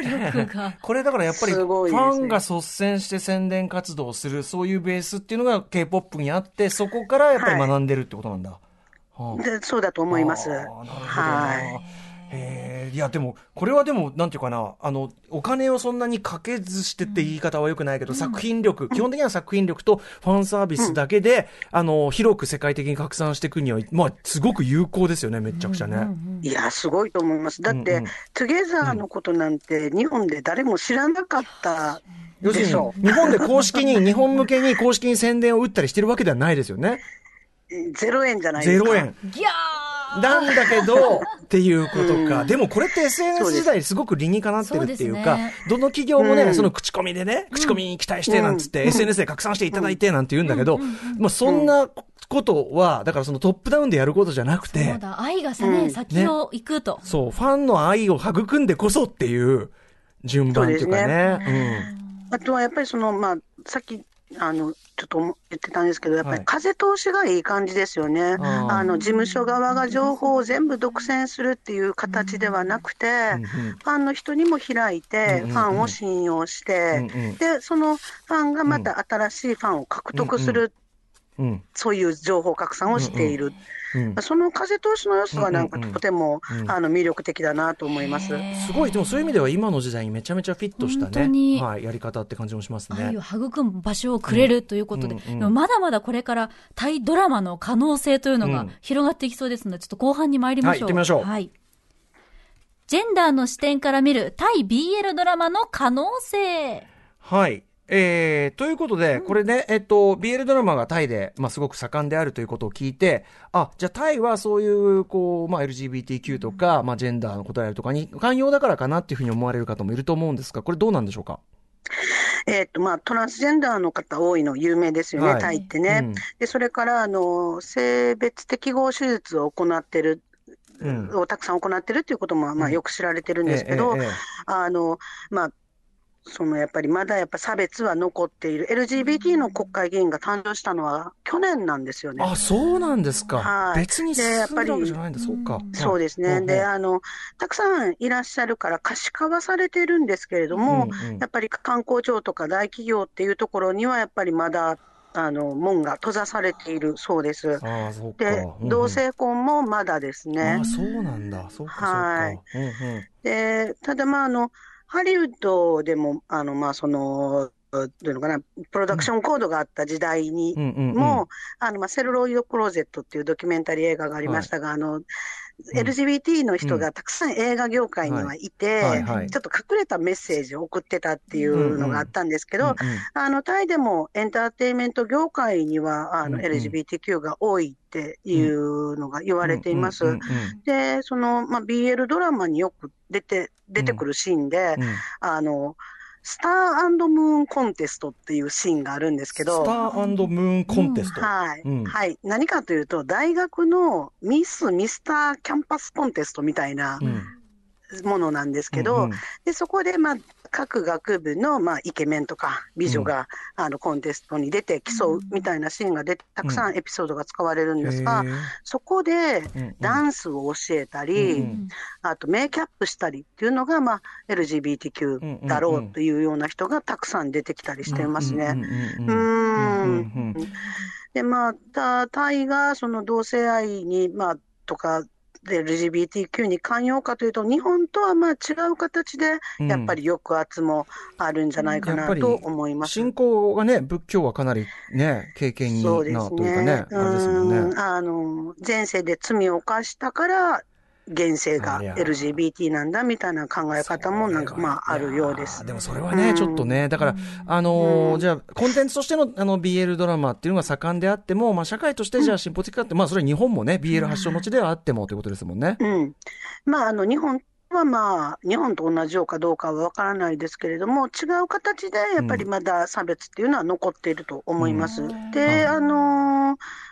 力がこれだからやっぱりファンが率先して宣伝活動をする、そういうベースっていうのが K-POP にあって、そこからやっぱり学んでるってことなんだ、でそうだと思います。なるほど、いやでもこれはでもなんていうかな、お金をそんなにかけずしてって言い方はよくないけど、作品力、基本的には作品力とファンサービスだけで、広く世界的に拡散していくには、すごく有効ですよね、めちゃくちゃね、いやすごいと思います。だって、Together のことなんて日本で誰も知らなかったでしょ。要するに日本で公式に日本向けに公式に宣伝を打ったりしてるわけではないですよね。0円じゃないですか。0円ギャーなんだけどっていうことか。でもこれって SNS 時代すごく理にかなってるっていうか、どの企業もね、その口コミでね、口コミに期待してなんつって、SNS で拡散していただいてなんて言うんだけど、そんなことはだからそのトップダウンでやることじゃなくて、そうだ、愛がさね、先を行くと、そうファンの愛を育んでこそっていう順番っていうかね。あとはやっぱりそのさっきちょっと言ってたんですけど、やっぱり風通しがいい感じですよね、事務所側が情報を全部独占するっていう形ではなくて、ファンの人にも開いて、ファンを信用して、でそのファンがまた新しいファンを獲得する、そういう情報拡散をしている、その風通しの要素はなんかとても、魅力的だなと思います。すごい、でもそういう意味では今の時代にめちゃめちゃフィットしたね、やり方って感じもしますね。愛を育む場所をくれるということで、まだまだこれからタイドラマの可能性というのが広がっていきそうですので、ちょっと後半に参りましょう。行ってみましょう。ジェンダーの視点から見るタイ BL ドラマの可能性。ということで、これね、BL ドラマがタイで、すごく盛んであるということを聞いて、じゃあタイはそういう、LGBTQ とか、ジェンダーのことやるとかに寛容だからかなっていうふうに思われる方もいると思うんですが、これどうなんでしょうか？トランスジェンダーの方多いの有名ですよね、タイってね。で、それから、性別適合手術を行ってる、をたくさん行ってるっていうことも、よく知られてるんですけど、そのやっぱりまだやっぱ差別は残っている。 LGBT の国会議員が誕生したのは去年なんですよね。そうなんですか。別にそういうわけじゃないんだ。そうか。そうですね。で、たくさんいらっしゃるから可視化はされてるんですけれども、やっぱり観光庁とか大企業っていうところにはやっぱりまだ門が閉ざされているそうです。そうか。で、同性婚もまだですね。そうなんだ。そうかそうか。で、ただハリウッドでもプロダクションコードがあった時代にもセルロイドクローゼットっていうドキュメンタリー映画がありましたが、LGBT の人がたくさん映画業界にはいて、ちょっと隠れたメッセージを送ってたっていうのがあったんですけど、タイでもエンターテインメント業界にはLGBTQ が多いっていうのが言われています。で、その、BL ドラマによく出てくるシーンで、スター&ムーンコンテストっていうシーンがあるんですけど、スター&ムーンコンテスト、何かというと大学のミスターキャンパスコンテストみたいなものなんですけど、でそこで各学部のイケメンとか美女がコンテストに出て競うみたいなシーンがたくさんエピソードが使われるんですが、そこでダンスを教えたり、あとメイクアップしたりっていうのがLGBTQ だろうというような人がたくさん出てきたりしてますね。で、タイがその同性愛にとかで LGBTQ に寛容かというと、日本とは違う形でやっぱり抑圧もあるんじゃないかなと思います。信仰がね、仏教はかなりね、経験になというかね、前世で罪を犯したから現世が LGBT なんだみたいな考え方もなんかまああるようです。でもそれはね、うん、ちょっとね、だからじゃあコンテンツとしてのBL ドラマっていうのが盛んであっても、まあ社会としてじゃあ進歩的かって、まあそれは日本もね BL 発祥の地ではあってもということですもんね。うん、まあ日本はまあ日本と同じようかどうかは分からないですけれども、違う形でやっぱりまだ差別っていうのは残っていると思います、うん、で、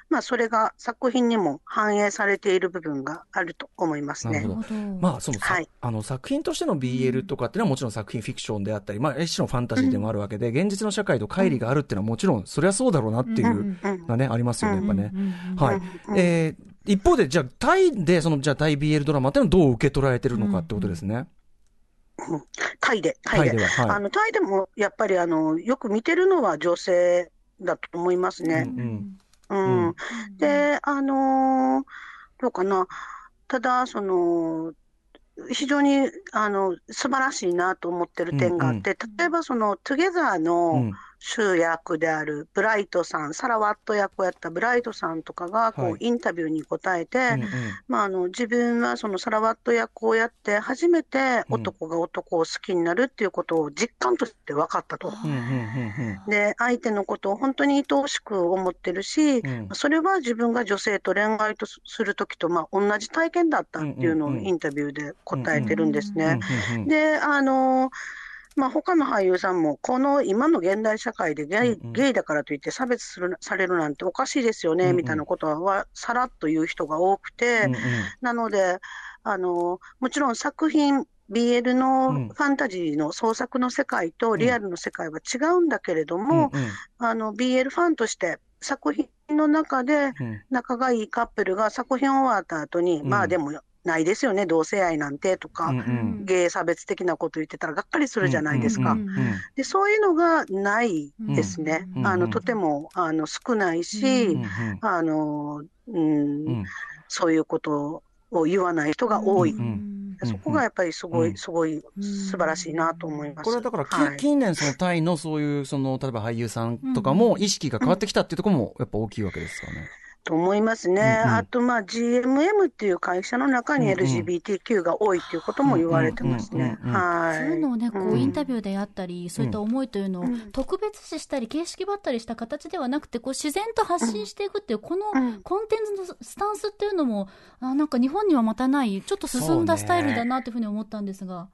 まあ、それが作品にも反映されている部分があると思いますね。なるほど。まあ、その、はい、作品としての BL とかっていうのはもちろん作品フィクションであったり、まあ、一種のファンタジーでもあるわけで、うん、現実の社会と乖離があるっていうのはもちろんそりゃそうだろうなっていうのがね、うん、ありますよね、やっぱね、うん、はい、一方で、じゃあ、タイで、じゃあ、タイ BL ドラマっていうのをどう受け取られてるのかってことですね。うん、タイでは、はい、タイでも、やっぱり、よく見てるのは女性だと思いますね。うん。で、どうかな。ただ、非常に、素晴らしいなと思ってる点があって、うんうん、例えば、Together の、うん、主役であるブライトさん、サラワット役をやったブライトさんとかがこうインタビューに答えて、はい、まあ、自分はそのサラワット役をやって初めて男が男を好きになるっていうことを実感として分かったと、うん、で相手のことを本当に愛おしく思ってるし、うん、それは自分が女性と恋愛とするときとまあ同じ体験だったっていうのをインタビューで答えてるんですね。でまあ、他の俳優さんもこの今の現代社会でゲイだからといって差別されるなんておかしいですよねみたいなことはさらっと言う人が多くて、うんうん、なのでもちろん作品 BL のファンタジーの創作の世界とリアルの世界は違うんだけれども、うんうん、BL ファンとして作品の中で仲がいいカップルが作品終わった後に、うん、まあでもないですよね同性愛なんてとか、うんうん、ゲイ差別的なこと言ってたらがっかりするじゃないですか、うんうんうん、でそういうのがないですね、うんうん、とても少ないし、うんうんうん、そういうことを言わない人が多い、うんうんうん、そこがやっぱりすごい素晴らしいなと思います。これはだから、はい、近年そのタイのそういう例えば俳優さんとかも意識が変わってきたっていうところもやっぱ大きいわけですかね、うんうんと思いますね、うんうん、あとまあ GMM っていう会社の中に LGBTQ が多いっていうことも言われてますね。はい。そういうのをねこうインタビューであったり、うん、そういった思いというのを特別視したり形式ばったりした形ではなくてこう自然と発信していくっていうこのコンテンツのスタンスっていうのもなんか日本にはまたないちょっと進んだスタイルだなというふうに思ったんですが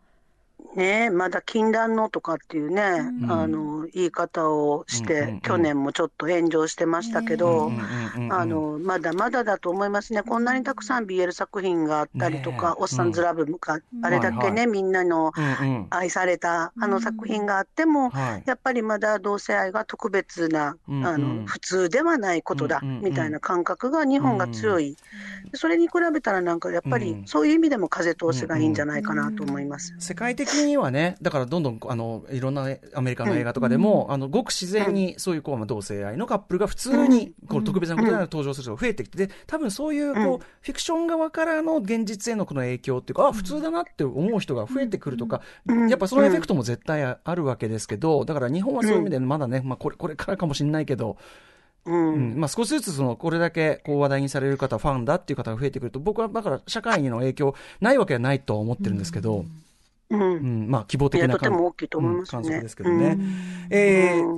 ね、まだ禁断のとかっていうね、うん、言い方をして、うんうんうん、去年もちょっと炎上してましたけど、まだまだだと思いますね。こんなにたくさん BL 作品があったりとか、おっさんずラブが、うん、あれだけね、はいはい、みんなの愛された、うんうん、作品があっても、はい、やっぱりまだ同性愛が特別な、うんうん、普通ではないことだ、うんうんうん、みたいな感覚が日本が強い、うんうん、それに比べたらなんかやっぱりそういう意味でも風通しがいいんじゃないかなと思います、うんうんうん、世界的にはね、だからどんどんいろんなアメリカの映画とかでも、うん、ごく自然にそういうこう同性愛のカップルが普通にこう特別なことで登場する人が増えてきて、で多分そういうこうフィクション側からの現実へのこの影響っていうか、あ普通だなって思う人が増えてくるとか、やっぱそのエフェクトも絶対あるわけですけど、だから日本はそういう意味でまだね、まあ、これからかもしれないけど、うんうん、まあ、少しずつこれだけこう話題にされる方ファンだっていう方が増えてくると、僕はだから社会への影響ないわけはないとは思ってるんですけど、うんうんうん、まあ希望的な感想ですけどね、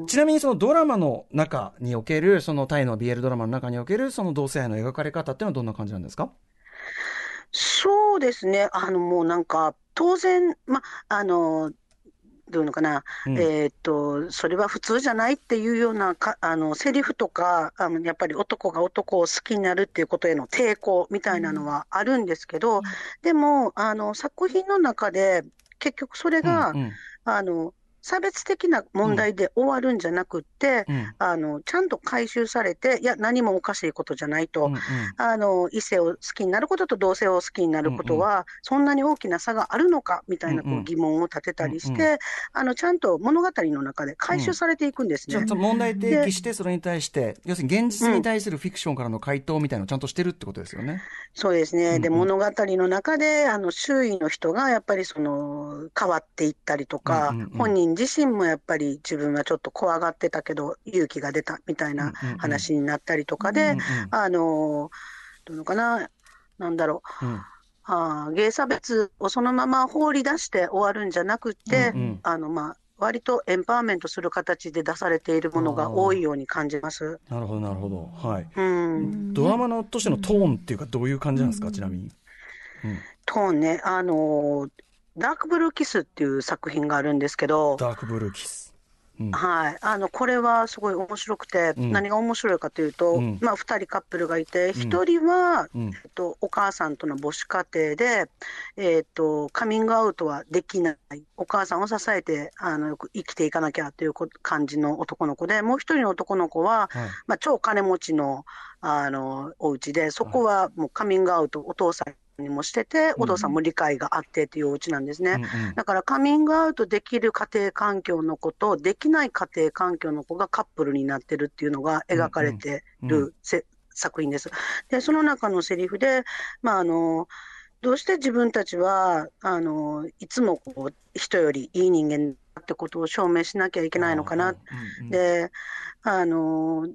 ちなみにそのドラマの中におけるそのタイの BL ドラマの中におけるその同性愛の描かれ方っていうのはどんな感じなんですか？そうですね、もうなんか当然まあどういうのかな、うん、それは普通じゃないっていうようなセリフとかやっぱり男が男を好きになるっていうことへの抵抗みたいなのはあるんですけど、うん、でも作品の中で結局それが、うんうん、差別的な問題で終わるんじゃなくって、うん、ちゃんと回収されて、いや何もおかしいことじゃないと、うんうん、異性を好きになることと同性を好きになることはそんなに大きな差があるのかみたいなこう疑問を立てたりして、うんうん、ちゃんと物語の中で回収されていくんですね、うん、ちゃんと問題提起してそれに対して要するに現実に対するフィクションからの回答みたいなのをちゃんとしてるってことですよね、うん、そうですね。で、うんうん、物語の中で周囲の人がやっぱり変わっていったりとか、うんうんうん、本人自身もやっぱり自分はちょっと怖がってたけど勇気が出たみたいな話になったりとかで、うんうんうん、どうのかな、なんだろう、うん、ゲイ差別をそのまま放り出して終わるんじゃなくて、うんうん、割とエンパワーメントする形で出されているものが多いように感じます。なるほどなるほど、はい、うん、ドラマのとしてのトーンっていうかどういう感じなんですか、ちなみに、うん、トーンね、ダークブルーキスっていう作品があるんですけど、ダークブルーキス、うん、はい、これはすごい面白くて、うん、何が面白いかというと、うん、2人カップルがいて、1人は、うん、お母さんとの母子家庭で、カミングアウトはできないお母さんを支えて生きていかなきゃという感じの男の子で、もう1人の男の子は、はい、超金持ちの、お家で、そこはもうカミングアウトお父さんにもしてて、お父さんも理解があってっていうお家なんですね、うんうん、だからカミングアウトできる家庭環境の子とできない家庭環境の子がカップルになってるっていうのが描かれてる、うんうん、作品です。でその中のセリフで、どうして自分たちは、いつもこう人よりいい人間だってことを証明しなきゃいけないのかな、うんうん、で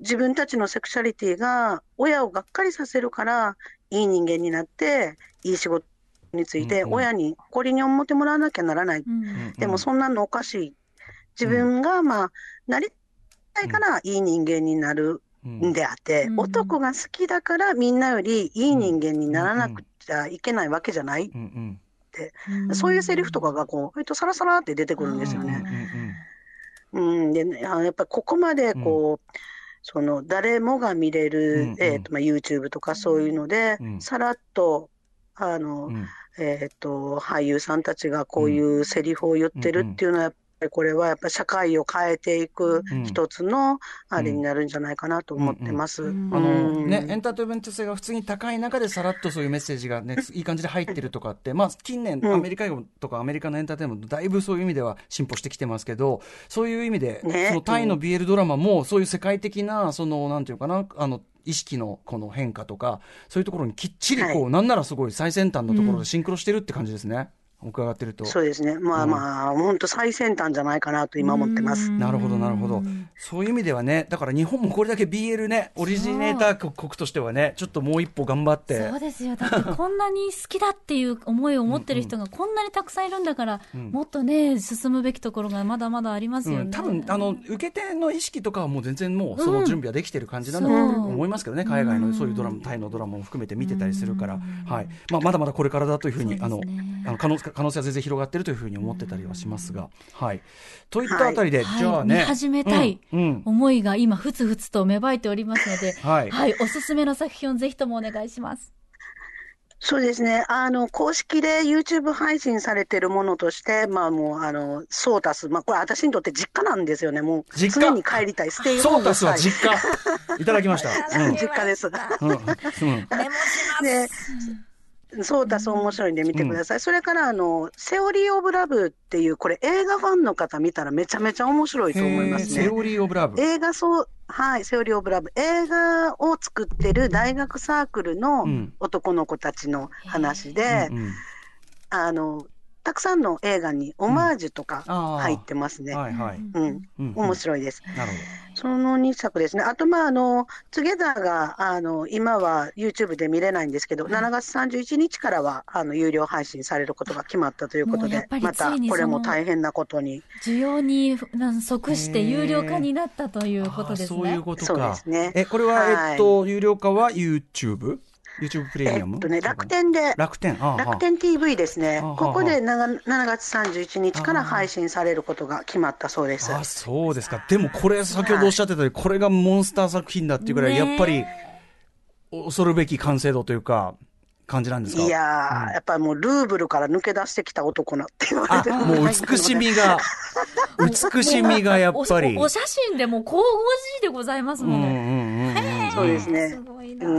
自分たちのセクシャリティが親をがっかりさせるからいい人間になっていい仕事について親に誇りに思ってもらわなきゃならない、うんうん、でもそんなのおかしい、自分がなりたいからいい人間になるんであって、うんうん、男が好きだからみんなよりいい人間にならなくちゃいけないわけじゃない、うんうんって、そういうセリフとかがサラサラって出てくるんですよね、うんうんうんうん、でやっぱりここまでうん誰もが見れる、うんうん、YouTube とかそういうので、うん、さらっとうん俳優さんたちがこういうセリフを言ってるっていうのはやっぱりこれはやっぱ社会を変えていく一つのあれになるんじゃないかなと思ってます。エンターテインメント性が普通に高い中でさらっとそういうメッセージが、ね、いい感じで入ってるとかって、近年アメリカとかアメリカのエンターテインメントだいぶそういう意味では進歩してきてますけど、そういう意味で、ね、そのタイの BL ドラマもそういう世界的ななんていうかな意識のこの変化とかそういうところにきっちりはい、なんならすごい最先端のところでシンクロしてるって感じですね、伺ってると。そうですね、本当最先端じゃないかなと今思ってます。なるほどなるほど、そういう意味ではね、だから日本もこれだけ BL ねオリジネーター国としてはね、ちょっともう一歩頑張って。そうですよ、だってこんなに好きだっていう思いを持ってる人がこんなにたくさんいるんだからもっとね進むべきところがまだまだありますよね、多分受け手の意識とかはもう全然もうその準備はできてる感じなんだと思いますけどね、海外のそういうドラマ、タイのドラマも含めて見てたりするから、はい、まだまだこれからだというふうに可能性は全然広がっているというふうに思ってたりはしますが、はい、といったあたりで、はい、じゃあね、見始めたい思いが今ふつふつと芽生えておりますので、はいはい、おすすめの作品をぜひともお願いします。そうですね、公式で YouTube 配信されているものとして、ソータス、これ私にとって実家なんですよね、もう常に帰りたい、ステイホーム。ソータスは実家いただきました、うん、実家です、うんうん、メモします。ソータス面白いんで見てください、うん、それからセオリーオブラブっていう、これ映画ファンの方見たらめちゃめちゃ面白いと思いますね。セオリーオブラブ、はい、セオリーオブラブ、映画を作ってる大学サークルの男の子たちの話で、うん、たくさんの映画にオマージュとか入ってますね、面白いです。なるほど、その2作ですね。あとTogetherが今は YouTube で見れないんですけど、7月31日からは有料配信されることが決まったということで、またこれも大変なことに需要に即して有料化になったということですね。そういうことか。そうですね。これは、はい、有料化は YouTube プレミアム、楽天 TV ですね。ここで7月31日から配信されることが決まったそうです。あ、そうですか。でもこれ先ほどおっしゃってたように、これがモンスター作品だっていうくらい、やっぱり恐るべき完成度というか感じなんですか。いやー、やっぱりもうルーブルから抜け出してきた男なって言われてる。もう美しみがやっぱりお写真でも神々しいでございますもんね。そうですね。すごいな。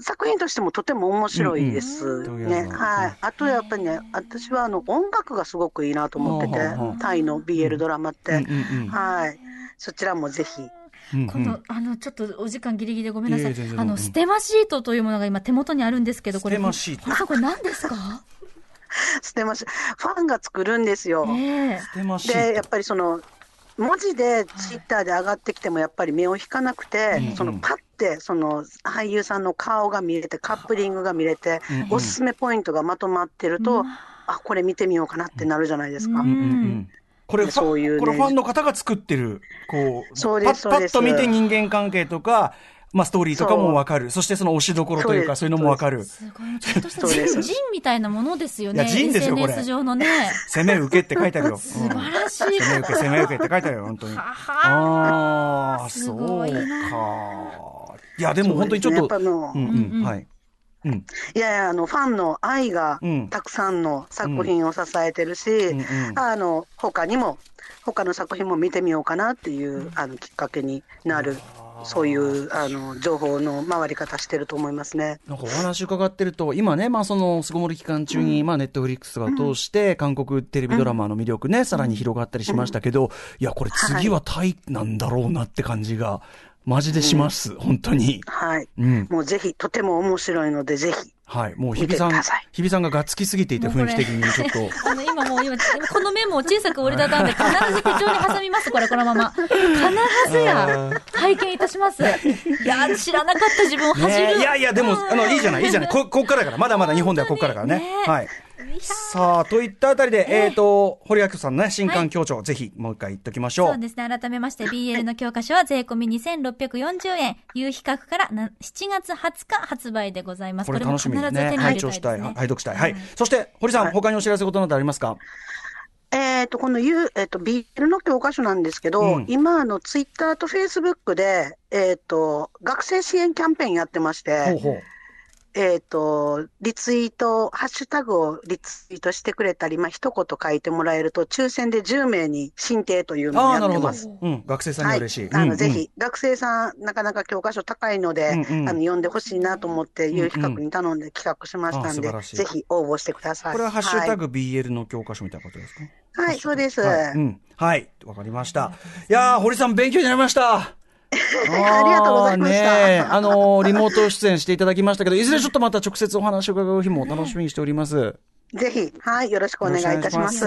作品としてもとても面白いですね。はい。あとやっぱりね、私は音楽がすごくいいなと思ってて、タイの BL ドラマって、はい。そちらもぜひ。ちょっとお時間ギリギリでごめんなさい。ステマシートというものが今手元にあるんですけど、これ何ですか？ステマシート、ファンが作るんですよ。ステマシート。でやっぱり文字でツイッターで上がってきてもやっぱり目を引かなくて、パッってその俳優さんの顔が見れてカップリングが見れて、うん、おすすめポイントがまとまってると、うん、あこれ見てみようかなってなるじゃないですか、うんうんうん、これそういう、ね、これファンの方が作ってるこうそうですそうですパッと見て人間関係とかまあ、ストーリーとかも分かる そしてその推しどころというかそういうのも分かるすごいちょっとした人みたいなものですよねSNS 上のね攻め受けって書いてあるよ素晴らしい、うん、攻め受けって書いてあるよ本当にああそうかいやでも本当にちょっと、ねうんうんうん、はいうん、いやいやファンの愛がたくさんの作品を支えてるし、うんうん、他の作品も見てみようかなっていうきっかけになるそういう情報の回り方してると思いますね。なんかお話伺ってると今ね、まあ、その巣ごもり期間中に、うんまあ、ネットフリックスが通して、うん、韓国テレビドラマの魅力ね、うん、さらに広がったりしましたけど、うん、いやこれ次はタイなんだろうなって感じがマジでします、うん、本当に、はいうん、もうぜひとても面白いのでぜひはい、もう日比さんががっつきすぎていて雰囲気的にちょっと今このメモを小さく折りたたんで必ず手帳に挟みますこれこのまま必ずや拝見いたしますいや知らなかった自分を恥じる、ね、いやいやでもいいじゃないいいじゃないこっからだからまだまだ日本ではこっからだからね、はい、さあといったあたりで、堀明子さんの、ね、新刊強調、はい、ぜひもう一回言っときましょう。そうですね改めまして BL の教科書は税込み2640円有比較から7月20日発売でございます。これ楽しみ必ず手に入れたいですね、はい、拝読したい、はいうん、そして堀さん、はい、他にお知らせことなどありますか。この BL の教科書なんですけど、うん、今ツイッターとフェイスブックで、学生支援キャンペーンやってましてほうほう、リツイートハッシュタグをリツイートしてくれたり、まあ、一言書いてもらえると抽選で10名に進呈というのをやってます。うん、学生さんには嬉しい、はいうん、ぜひ学生さんなかなか教科書高いので、うんうん、読んでほしいなと思って有比較に頼んで企画しましたので、うんうん、ぜひ応募してください。これはハッシュタグ BL の教科書みたいなことですか。はい、はい、そうです。はい、うんはい、わかりました。いやー堀さん勉強になりました。ありがとうございました、ね、リモート出演していただきましたけどいずれちょっとまた直接お話を伺う日も楽しみにしております、ね、ぜひ、はい、よろしくお願いいたします。い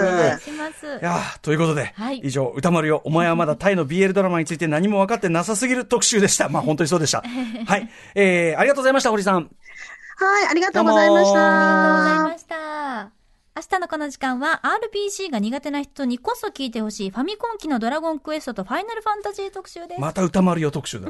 やということで、はい、以上歌丸よお前はまだタイの BL ドラマについて何も分かってなさすぎる特集でした、まあ、本当にそうでしたはい、ありがとうございました堀さん。はいありがとうございました。明日のこの時間は RPG が苦手な人にこそ聞いてほしいファミコン機のドラゴンクエストとファイナルファンタジー特集です。また歌丸よ特集だ。